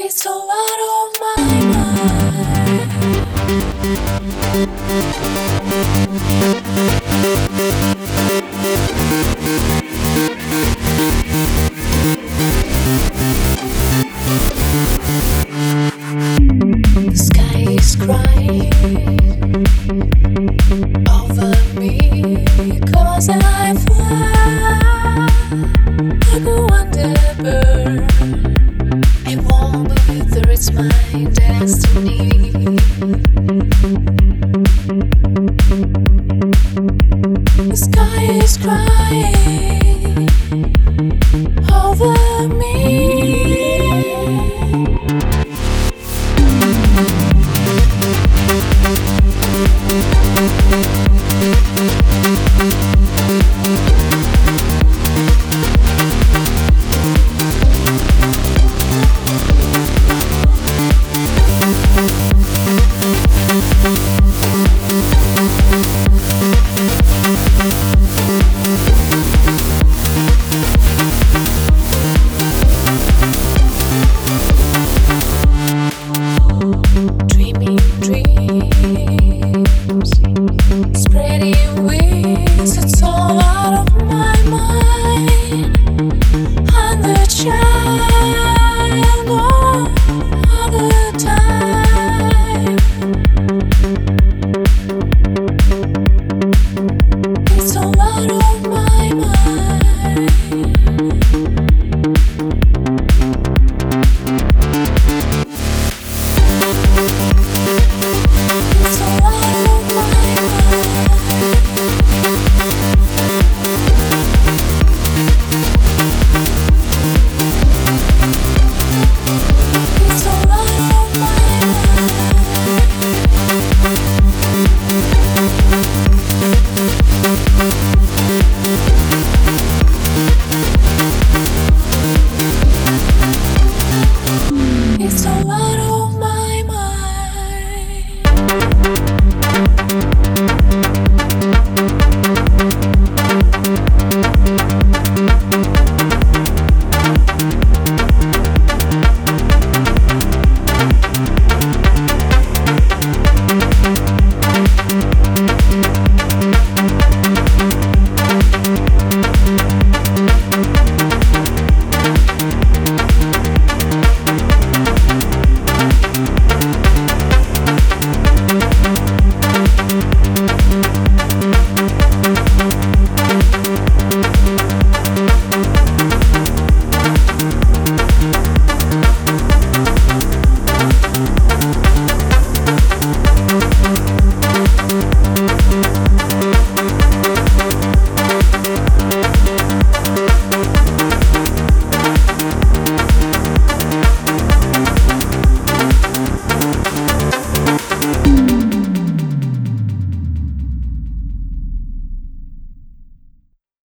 It's so out of my mind. The sky is crying over me, 'cause I fly like a wonder bird. It's my destiny.